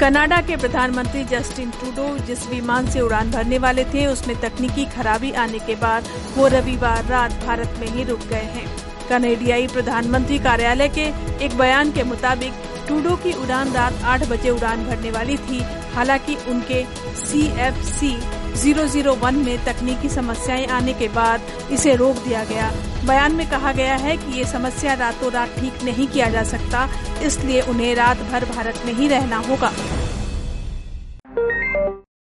Canada के प्रधानमंत्री Justin Trudeau जिस विमान से उड़ान भरने वाले थे उसमें तकनीकी खराबी आने के बाद वो रविवार रात भारत में ही रुक गए हैं। कनाडियाई प्रधानमंत्री कार्यालय के एक बयान के मुताबिक ट्रूडो की उड़ान रात 8 बजे उड़ान भरने वाली थी, हालांकि उनके CFC 001 में तकनीकी समस्याएं आने के बाद इसे रोक दिया गया। बयान में कहा गया है कि ये समस्या रातों रात ठीक नहीं किया जा सकता, इसलिए उन्हें रात भर भारत में ही रहना होगा।